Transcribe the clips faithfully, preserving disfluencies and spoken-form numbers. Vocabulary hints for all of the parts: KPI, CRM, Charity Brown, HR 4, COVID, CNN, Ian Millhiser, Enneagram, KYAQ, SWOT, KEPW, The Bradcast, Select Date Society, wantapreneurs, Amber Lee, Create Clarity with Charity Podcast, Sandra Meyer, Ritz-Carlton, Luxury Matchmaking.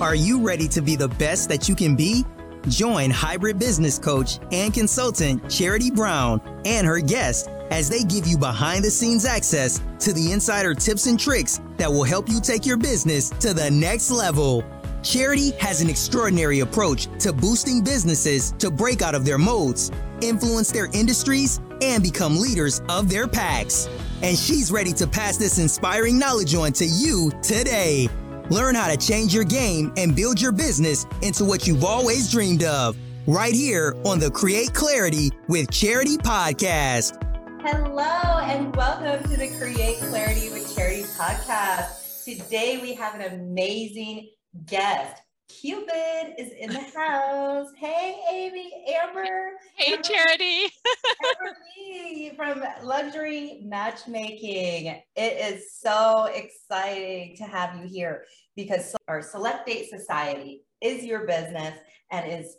Are you ready to be the best that you can be? Join hybrid business coach and consultant Charity Brown and her guests as they give you behind-the-scenes access to the insider tips and tricks that will help you take your business to the next level. Charity has an extraordinary approach to boosting businesses to break out of their molds, influence their industries, and become leaders of their packs. And she's ready to pass this inspiring knowledge on to you today. Learn how to change your game and build your business into what you've always dreamed of, right here on the Create Clarity with Charity podcast. Hello, and welcome to the Create Clarity with Charity podcast. Today, we have an amazing guest. Cupid is in the house. Hey, Amy, Amber. Hey, Charity. Amber Lee from Luxury Matchmaking. It is so exciting to have you here because our Select Date Society is your business and is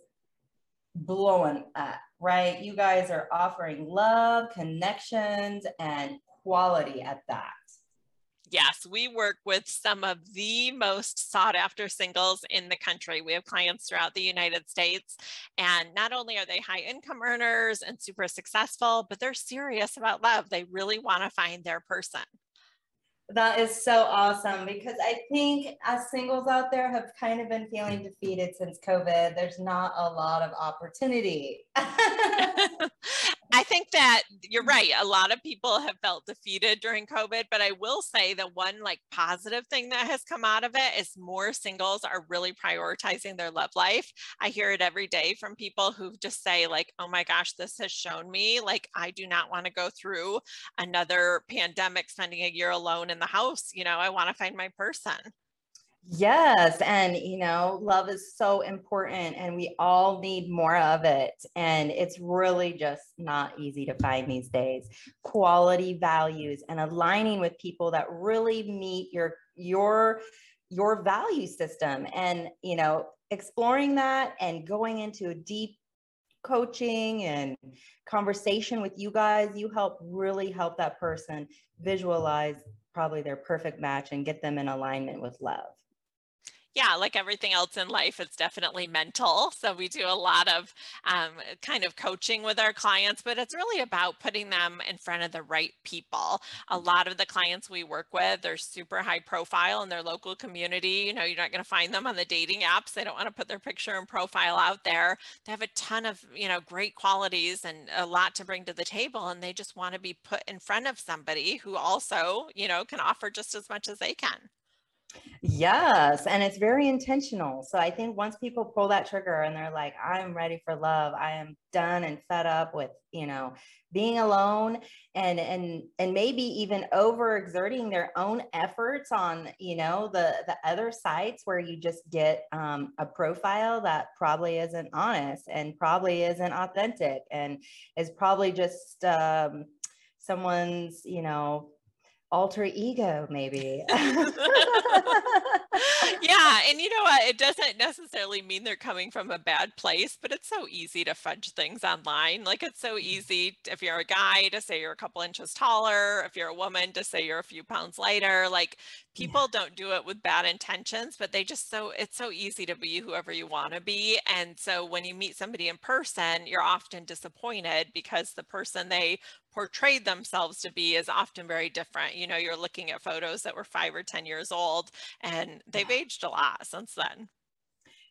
blowing up, right? You guys are offering love, connections, and quality at that. Yes, we work with some of the most sought after singles in the country. We have clients throughout the United States, and not only are they high income earners and super successful, but they're serious about love. They really want to find their person. That is so awesome, because I think as singles out there have kind of been feeling defeated since COVID. There's not a lot of opportunity. I think that you're right. A lot of people have felt defeated during COVID, but I will say the one like positive thing that has come out of it is more singles are really prioritizing their love life. I hear it every day from people who just say like, oh my gosh, this has shown me like, I do not want to go through another pandemic, spending a year alone in the house. You know, I want to find my person. Yes. And, you know, love is so important and we all need more of it. And it's really just not easy to find these days. Quality values and aligning with people that really meet your, your, your value system, and, you know, exploring that and going into a deep coaching and conversation with you guys. You help really help that person visualize probably their perfect match and get them in alignment with love. Yeah, like everything else in life, it's definitely mental. So we do a lot of um, kind of coaching with our clients, but it's really about putting them in front of the right people. A lot of the clients we work with, they're super high profile in their local community. You know, you're not going to find them on the dating apps. They don't want to put their picture and profile out there. They have a ton of, you know, great qualities and a lot to bring to the table. And they just want to be put in front of somebody who also, you know, can offer just as much as they can. Yes. And it's very intentional. So I think once people pull that trigger and they're like, I'm ready for love, I am done and fed up with, you know, being alone and, and, and maybe even overexerting their own efforts on, you know, the, the other sites where you just get um, a profile that probably isn't honest and probably isn't authentic and is probably just um, someone's, you know, alter ego, maybe. Yeah. And you know what? It doesn't necessarily mean they're coming from a bad place, but it's so easy to fudge things online. Like it's so easy if you're a guy to say you're a couple inches taller, if you're a woman to say you're a few pounds lighter. Like people yeah. don't do it with bad intentions, but they just so it's so easy to be whoever you want to be. And so when you meet somebody in person, you're often disappointed because the person they portrayed themselves to be is often very different. You know, you're looking at photos that were five or ten years old and they've yeah. aged a lot since then.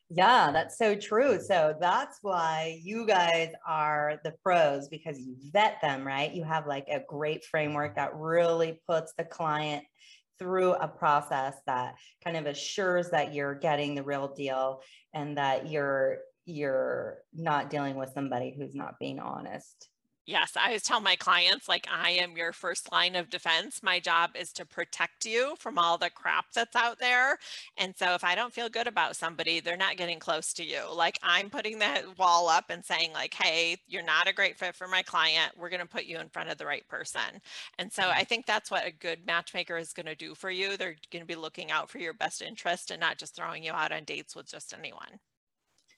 Yeah, that's so true. So that's why you guys are the pros, because you vet them, right? You have like a great framework that really puts the client through a process that kind of assures that you're getting the real deal and that you're, you're not dealing with somebody who's not being honest. Yes, I always tell my clients, like, I am your first line of defense. My job is to protect you from all the crap that's out there. And so if I don't feel good about somebody, they're not getting close to you. Like, I'm putting that wall up and saying like, hey, you're not a great fit for my client. We're going to put you in front of the right person. And so I think that's what a good matchmaker is going to do for you. They're going to be looking out for your best interest and not just throwing you out on dates with just anyone.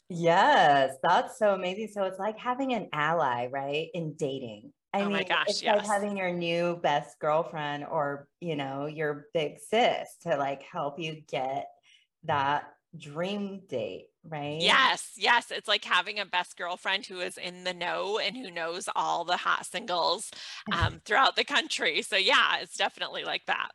Yes, that's so amazing. So it's like having an ally, right? In dating. I oh mean, my gosh, it's yes. like having your new best girlfriend or, you know, your big sis to like help you get that dream date, right? Yes, yes. It's like having a best girlfriend who is in the know and who knows all the hot singles um, throughout the country. So yeah, it's definitely like that.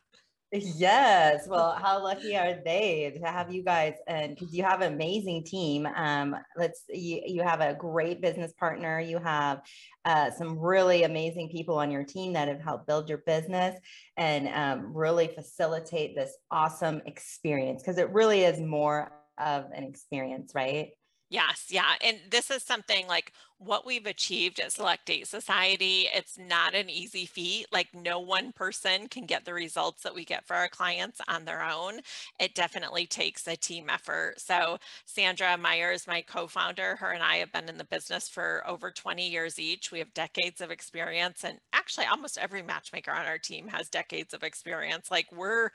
Yes. Well, how lucky are they to have you guys? And because you have an amazing team. Um, let's, you, you have a great business partner. You have uh, some really amazing people on your team that have helped build your business and um, really facilitate this awesome experience, because it really is more of an experience, right? Yes. Yeah. And this is something like what we've achieved at Select Date Society. It's not an easy feat. Like no one person can get the results that we get for our clients on their own. It definitely takes a team effort. So Sandra Meyer is my co-founder. Her and I have been in the business for over twenty years each. We have decades of experience, and actually almost every matchmaker on our team has decades of experience. Like we're,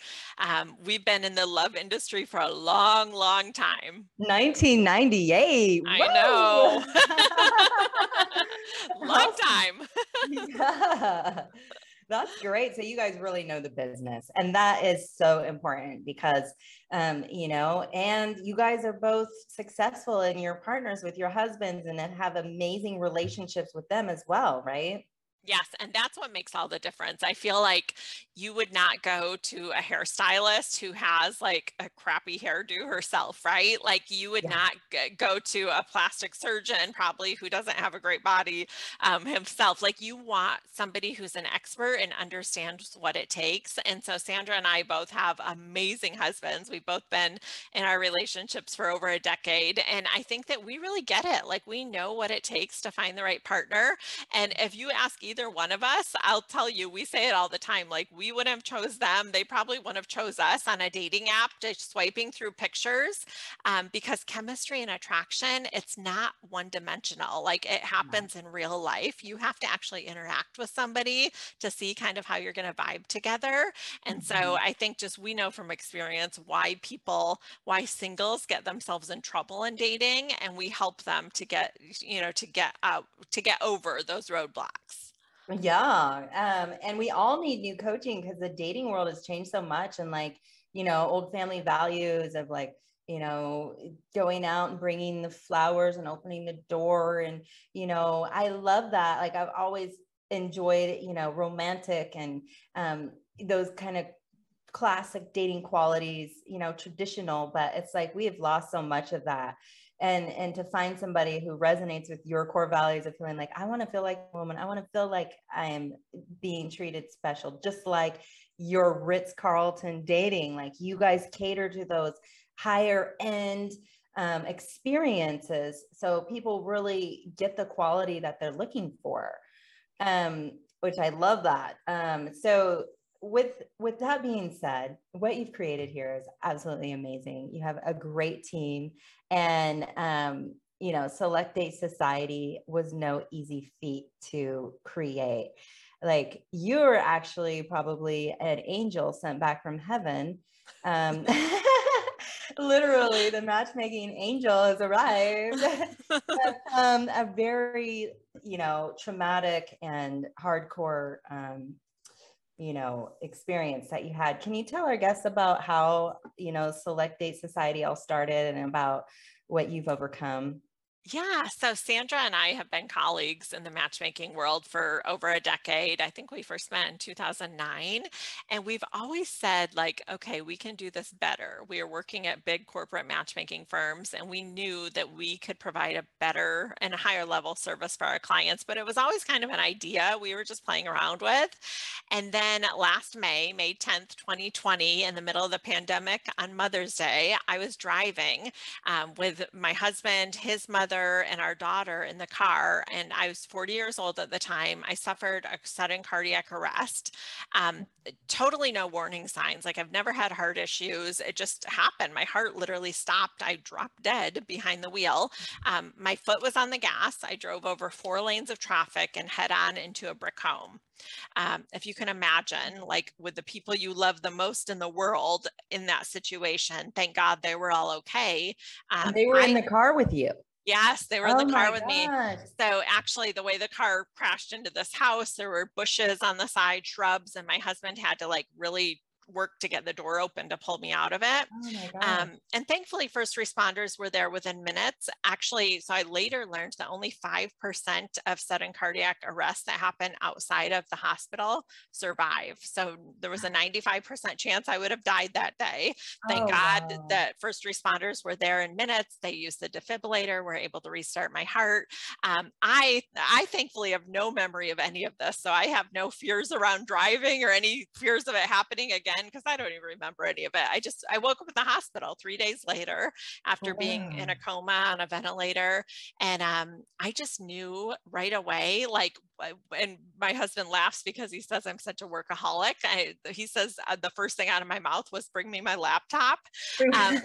um, we've been in the love industry for a long, long time. nineteen ninety-eight. Hey, I know. Long time. Yeah. That's great. So you guys really know the business, and that is so important because, um, you know, and you guys are both successful in your partners with your husbands and have amazing relationships with them as well, right? Yes. And that's what makes all the difference. I feel like you would not go to a hairstylist who has like a crappy hairdo herself, right? Like you would yeah. not g- go to a plastic surgeon probably who doesn't have a great body um, himself. Like you want somebody who's an expert and understands what it takes. And so Sandra and I both have amazing husbands. We've both been in our relationships for over a decade. And I think that we really get it. Like we know what it takes to find the right partner. And if you ask either Either one of us, I'll tell you, we say it all the time, like we wouldn't have chose them. They probably wouldn't have chose us on a dating app, just swiping through pictures, um, because chemistry and attraction, it's not one dimensional. Like it happens in real life. You have to actually interact with somebody to see kind of how you're going to vibe together. And mm-hmm. so I think just, we know from experience why people, why singles get themselves in trouble in dating, and we help them to get, you know, to get out, to get over those roadblocks. Yeah. Um, and we all need new coaching because the dating world has changed so much. And like, you know, old family values of like, you know, going out and bringing the flowers and opening the door. And, you know, I love that. Like I've always enjoyed, you know, romantic and um, those kind of classic dating qualities, you know, traditional, but it's like, we have lost so much of that. And, and to find somebody who resonates with your core values of feeling like, I want to feel like a woman. I want to feel like I am being treated special, just like your Ritz-Carlton dating. Like you guys cater to those higher end um, experiences. So people really get the quality that they're looking for, um, which I love that. Um, so With with that being said, what you've created here is absolutely amazing. You have a great team, and um, you know, Select Date Society was no easy feat to create. Like you're actually probably an angel sent back from heaven. Um, literally, the matchmaking angel has arrived. um, a very you know traumatic and hardcore. Um, you know, experience that you had. Can you tell our guests about how, you know, Select Date Society all started and about what you've overcome? Yeah. So Sandra and I have been colleagues in the matchmaking world for over a decade. I think we first met in two thousand nine. And we've always said like, okay, we can do this better. We are working at big corporate matchmaking firms, and we knew that we could provide a better and a higher level service for our clients. But it was always kind of an idea we were just playing around with. And then last May, May tenth, twenty twenty, in the middle of the pandemic on Mother's Day, I was driving um, with my husband, his mother, and our daughter in the car, and I was forty years old at the time. I suffered a sudden cardiac arrest. Um, totally no warning signs. Like I've never had heart issues. It just happened. My heart literally stopped. I dropped dead behind the wheel. Um, my foot was on the gas. I drove over four lanes of traffic and head on into a brick home. Um, if you can imagine, like with the people you love the most in the world in that situation, thank God they were all okay. Um, they were I, in the car with you. Yes, they were oh in the car with God. me. So actually the way the car crashed into this house, there were bushes on the side, shrubs, and my husband had to like really work to get the door open to pull me out of it. Oh my God. Um, and thankfully, first responders were there within minutes. Actually, so I later learned that only five percent of sudden cardiac arrests that happen outside of the hospital survive. So there was a ninety-five percent chance I would have died that day. Thank oh, God wow. that first responders were there in minutes. They used the defibrillator, were able to restart my heart. Um, I, I thankfully have no memory of any of this. So I have no fears around driving or any fears of it happening again, because I don't even remember any of it. I just, I woke up in the hospital three days later after wow. being in a coma on a ventilator. And um, I just knew right away, like, and my husband laughs because he says I'm such a workaholic. I, he says uh, the first thing out of my mouth was, bring me my laptop. Um, but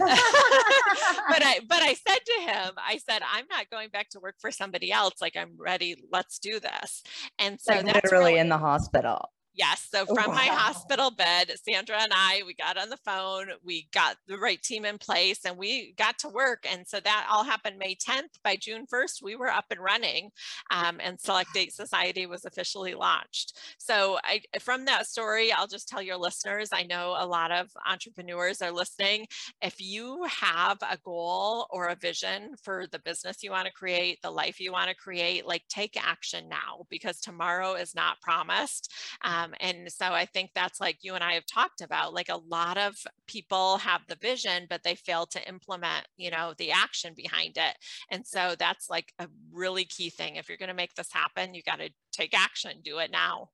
I, but I said to him, I said, I'm not going back to work for somebody else. Like, I'm ready. Let's do this. And so like that's literally really- in the hospital. Yes. So from wow. my hospital bed, Sandra and I, we got on the phone, we got the right team in place, and we got to work. And so that all happened May tenth. By June first, we were up and running, um, and Select Date Society was officially launched. So I, from that story, I'll just tell your listeners, I know a lot of entrepreneurs are listening. If you have a goal or a vision for the business you want to create, the life you want to create, like, take action now, because tomorrow is not promised. Um, Um, and so I think that's, like you and I have talked about, like, a lot of people have the vision, but they fail to implement, you know, the action behind it. And so that's like a really key thing. If you're going to make this happen, you got to take action, do it now.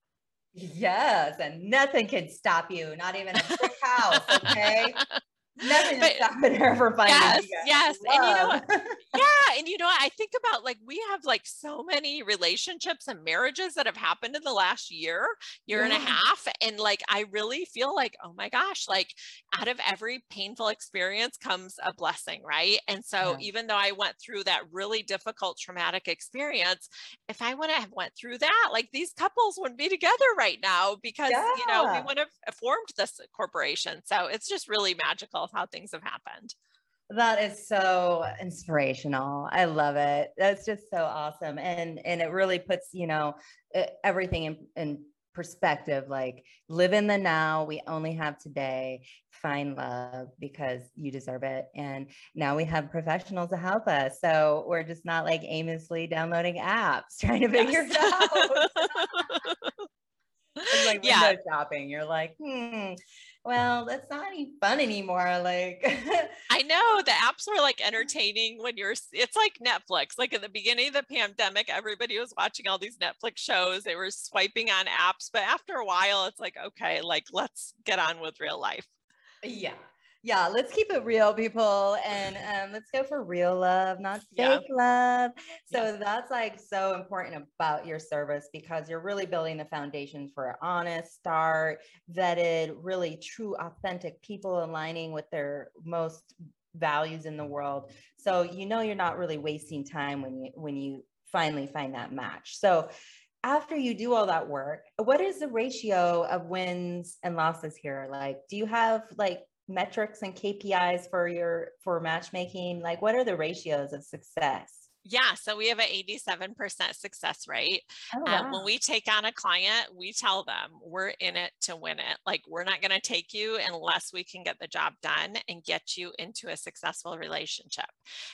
Yes. And nothing can stop you. Not even a brick house. Okay. Nothing but, is stopping her from finding yes, you. Yes. Love. And you know what? Yeah. And you know what? I think about, like, we have like so many relationships and marriages that have happened in the last year, year yeah. and a half. And like, I really feel like, oh my gosh, like, out of every painful experience comes a blessing. Right. And so yeah. even though I went through that really difficult traumatic experience, if I wouldn't have went through that, like, these couples wouldn't be together right now, because, yeah. you know, we would have formed this corporation. So it's just really magical how things have happened. That is so inspirational. I love it. That's just so awesome. And, and it really puts, you know, everything in, in perspective, like, live in the now. We only have today. Find love because you deserve it. And now we have professionals to help us. So we're just not like aimlessly downloading apps, trying to figure it yes. out. It's like window yeah. shopping. You're like, hmm, well, that's not any fun anymore. Like, I know the apps were like entertaining when you're, it's like Netflix. Like, at the beginning of the pandemic, everybody was watching all these Netflix shows. They were swiping on apps, but after a while it's like, okay, like, let's get on with real life. Yeah. Yeah, let's keep it real, people. And um, let's go for real love, not fake yeah. love. So yeah. that's like so important about your service, because you're really building the foundation for an honest start, vetted, really true, authentic people aligning with their most values in the world. So, you know, you're not really wasting time when you, when you finally find that match. So after you do all that work, what is the ratio of wins and losses here? Like, do you have like metrics and K P Is for your, for matchmaking? Like, what are the ratios of success? Yeah. So we have an eighty-seven percent success rate. Oh, wow. um, when we take on a client, we tell them we're in it to win it. Like, we're not going to take you unless we can get the job done and get you into a successful relationship.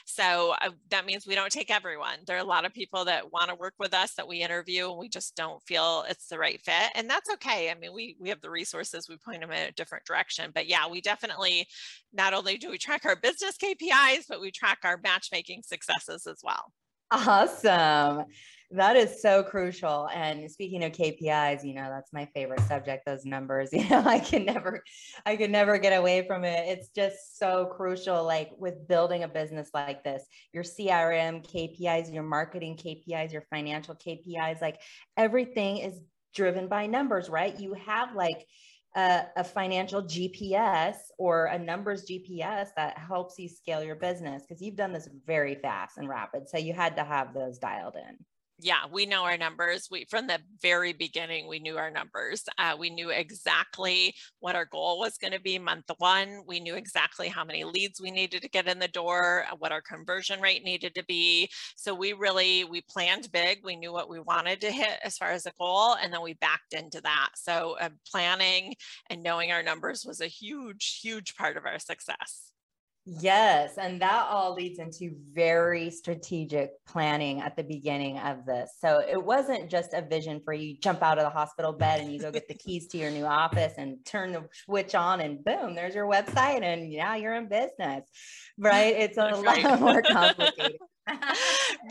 So uh, that means we don't take everyone. There are a lot of people that want to work with us that we interview, and we just don't feel it's the right fit. And that's okay. I mean, we, we have the resources, we point them in a different direction, but yeah, we definitely, not only do we track our business K P Is, but we track our matchmaking successes as well. Awesome. That is so crucial. And speaking of K P Is, you know, that's my favorite subject, those numbers. You know, I can never, I can never get away from it. It's just so crucial. Like, with building a business like this, your C R M K P Is, your marketing K P Is, your financial K P Is, like, everything is driven by numbers, right? You have like a, a financial G P S or a numbers G P S that helps you scale your business, because you've done this very fast and rapid. So you had to have those dialed in. yeah, we know our numbers. We, from the very beginning, we knew our numbers. Uh, we knew exactly what our goal was going to be month one. We knew exactly how many leads we needed to get in the door, what our conversion rate needed to be. So we really, we planned big. We knew what we wanted to hit as far as a goal, and then we backed into that. So uh, planning and knowing our numbers was a huge, huge part of our success. Yes. And that all leads into very strategic planning at the beginning of this. So it wasn't just a vision for you jump out of the hospital bed and you go get the keys to your new office and turn the switch on and boom, there's your website and now you're in business, right? It's a lot right. more complicated.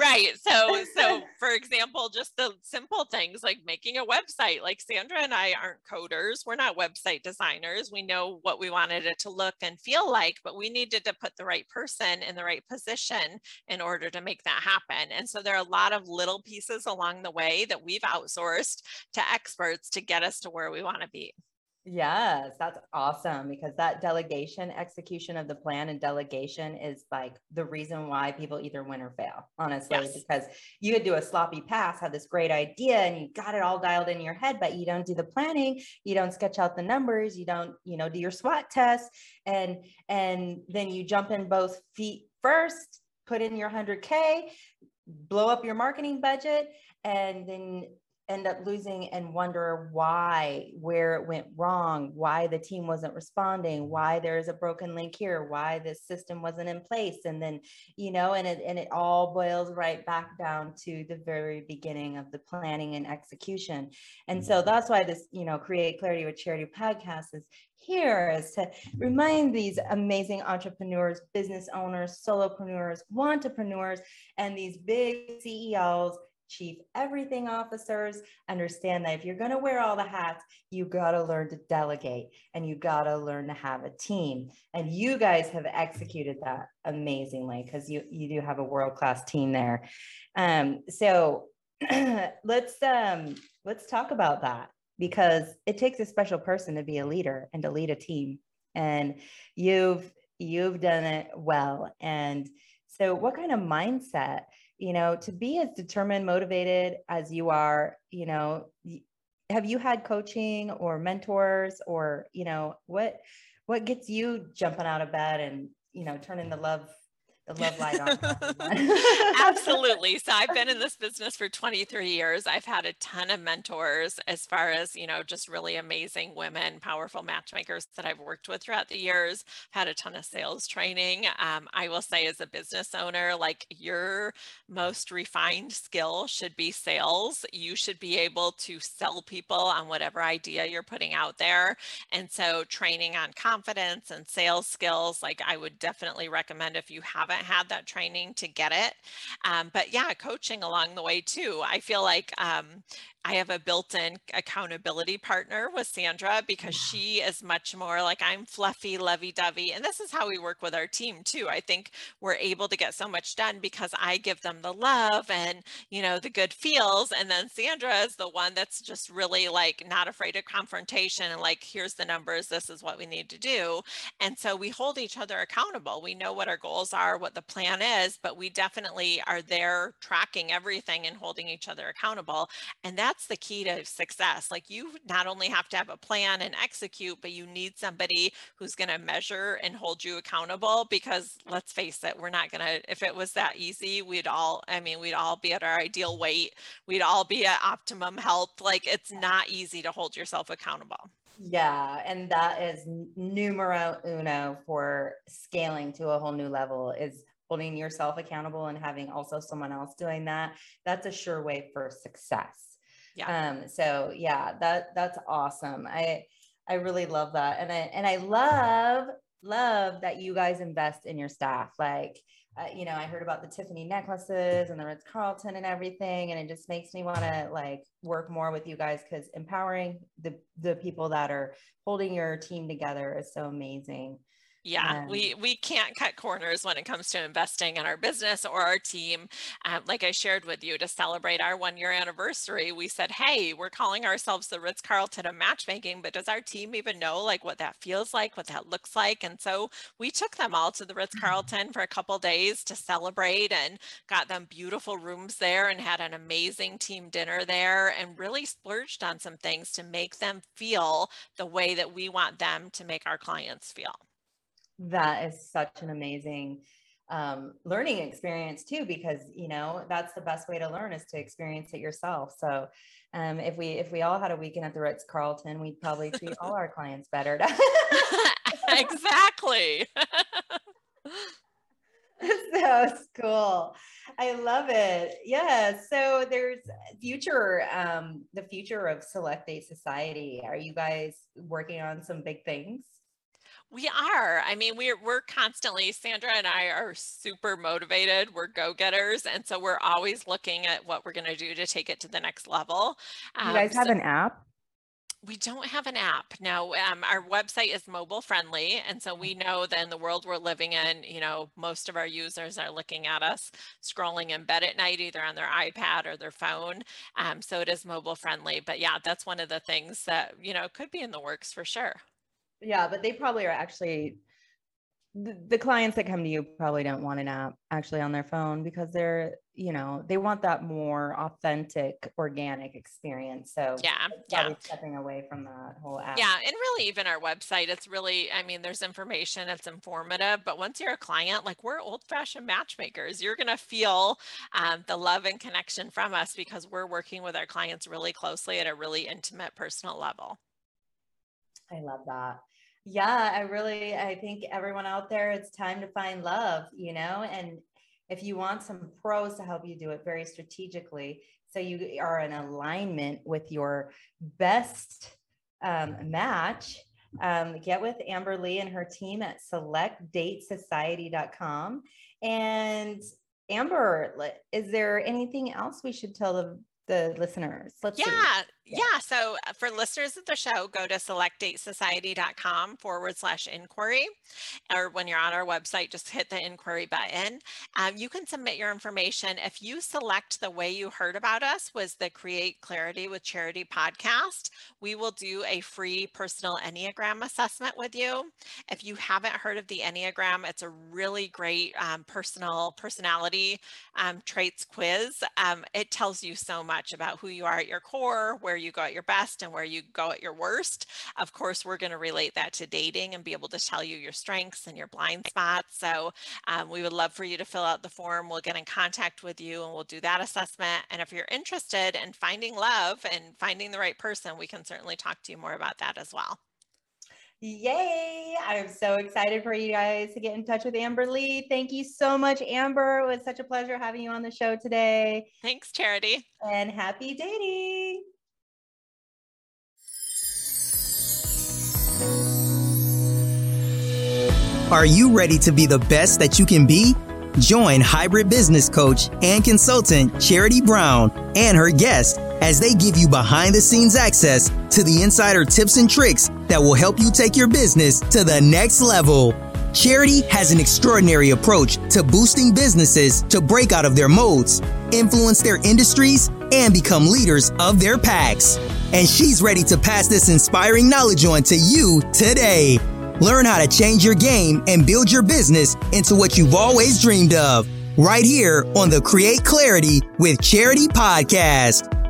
Right. So, so for example, just the simple things like making a website, like Sandra and I aren't coders. We're not website designers. We know what we wanted it to look and feel like, but we needed to put the right person in the right position in order to make that happen. And so there are a lot of little pieces along the way that we've outsourced to experts to get us to where we want to be. Yes, that's awesome, because that delegation, execution of the plan and delegation is like the reason why people either win or fail, honestly, yes. because you could do a sloppy pass, have this great idea and you got it all dialed in your head, but you don't do the planning, you don't sketch out the numbers, you don't, you know, do your SWOT test, and, and then you jump in both feet first, put in your one hundred K, blow up your marketing budget, and then end up losing and wonder why, where it went wrong, why the team wasn't responding, why there is a broken link here, why this system wasn't in place. And then, you know, and it, and it all boils right back down to the very beginning of the planning and execution. And so that's why this, you know, Create Clarity with Charity podcast is here, is to remind these amazing entrepreneurs, business owners, solopreneurs, wantapreneurs, and these big C E Os, chief everything officers, understand that if you're going to wear all the hats, you got to learn to delegate and you got to learn to have a team. And you guys have executed that amazingly, because you, you do have a world-class team there. Um, so let's, um, let's talk about that, because it takes a special person to be a leader and to lead a team. And you've, you've done it well. And so what kind of mindset, you know, to be as determined, motivated as you are, you know, have you had coaching or mentors, or, you know, what, what gets you jumping out of bed and, you know, turning the love, the love light on? Absolutely. So I've been in this business for twenty-three years. I've had a ton of mentors, as far as, you know, just really amazing women, powerful matchmakers that I've worked with throughout the years. Had a ton of sales training. Um, I will say, as a business owner, like, your most refined skill should be sales. You should be able to sell people on whatever idea you're putting out there. And so training on confidence and sales skills, like, I would definitely recommend if you haven't had that training to get it. Um, but yeah, coaching along the way too. I feel like um, I have a built-in accountability partner with Sandra, because she is much more like, I'm fluffy, lovey-dovey. And this is how we work with our team too. I think we're able to get so much done because I give them the love and, you know, the good feels. And then Sandra is the one that's just really like not afraid of confrontation and like, here's the numbers, this is what we need to do. And so we hold each other accountable. We know what our goals are, what the plan is, but we definitely are there tracking everything and holding each other accountable. And that's That's the key to success. Like, you not only have to have a plan and execute, but you need somebody who's going to measure and hold you accountable, because let's face it, we're not going to, if it was that easy, we'd all, I mean, we'd all be at our ideal weight. We'd all be at optimum health. Like, it's not easy to hold yourself accountable. Yeah. And that is numero uno for scaling to a whole new level, is holding yourself accountable and having also someone else doing that. That's a sure way for success. Yeah. Um, so yeah, that, that's awesome. I, I really love that. And I, and I love, love that you guys invest in your staff. Like, uh, you know, I heard about the Tiffany necklaces and the Ritz-Carlton and everything. And it just makes me want to like work more with you guys, because empowering the, the people that are holding your team together is so amazing. Yeah, um, we, we can't cut corners when it comes to investing in our business or our team. Um, like I shared with you, to celebrate our one year anniversary, we said, hey, we're calling ourselves the Ritz-Carlton of matchmaking, but does our team even know like what that feels like, what that looks like? And so we took them all to the Ritz-Carlton for a couple days to celebrate and got them beautiful rooms there and had an amazing team dinner there and really splurged on some things to make them feel the way that we want them to make our clients feel. That is such an amazing um, learning experience too, because, you know, that's the best way to learn is to experience it yourself. So um, if we, if we all had a weekend at the Ritz-Carlton, we'd probably treat all our clients better. Exactly. So cool. I love it. Yeah. So there's future, um, the future of Select Date Society. Are you guys working on some big things? We are. I mean, we're, we're constantly, Sandra and I are super motivated. We're go-getters. And so we're always looking at what we're going to do to take it to the next level. Um, you guys have so- an app? We don't have an app. No, um, our website is mobile friendly. And so we know that in the world we're living in, you know, most of our users are looking at us scrolling in bed at night, either on their iPad or their phone. Um, so it is mobile friendly. But yeah, that's one of the things that, you know, could be in the works for sure. Yeah, but they probably are actually, the, the clients that come to you probably don't want an app actually on their phone, because they're, you know, they want that more authentic, organic experience. So yeah, yeah, stepping away from that whole app. Yeah, and really even our website, it's really, I mean, there's information, it's informative, but once you're a client, like we're old-fashioned matchmakers, you're gonna feel um, the love and connection from us because we're working with our clients really closely at a really intimate, personal level. I love that. Yeah, I really, I think everyone out there, it's time to find love, you know, and if you want some pros to help you do it very strategically, so you are in alignment with your best um, match, um, get with Amber Lee and her team at select date society dot com. And Amber, is there anything else we should tell the the listeners? Let's yeah, see. yeah. Yeah. So for listeners of the show, go to select date society dot com forward slash inquiry, or when you're on our website, just hit the inquiry button. Um, you can submit your information. If you select the way you heard about us was the Create Clarity with Charity podcast, we will do a free personal Enneagram assessment with you. If you haven't heard of the Enneagram, it's a really great um, personal personality um, traits quiz. Um, it tells you so much about who you are at your core, where you go at your best and where you go at your worst. Of course, we're going to relate that to dating and be able to tell you your strengths and your blind spots. So um, we would love for you to fill out the form. We'll get in contact with you and we'll do that assessment. And if you're interested in finding love and finding the right person, we can certainly talk to you more about that as well. Yay! I'm so excited for you guys to get in touch with Amber Lee. Thank you so much, Amber. It was such a pleasure having you on the show today. Thanks, Charity. And happy dating. Are you ready to be the best that you can be? Join hybrid business coach and consultant Charity Brown and her guest as they give you behind-the-scenes access to the insider tips and tricks that will help you take your business to the next level. Charity has an extraordinary approach to boosting businesses to break out of their molds, influence their industries, and become leaders of their packs. And she's ready to pass this inspiring knowledge on to you today. Learn how to change your game and build your business into what you've always dreamed of, right here on the Create Clarity with Charity podcast.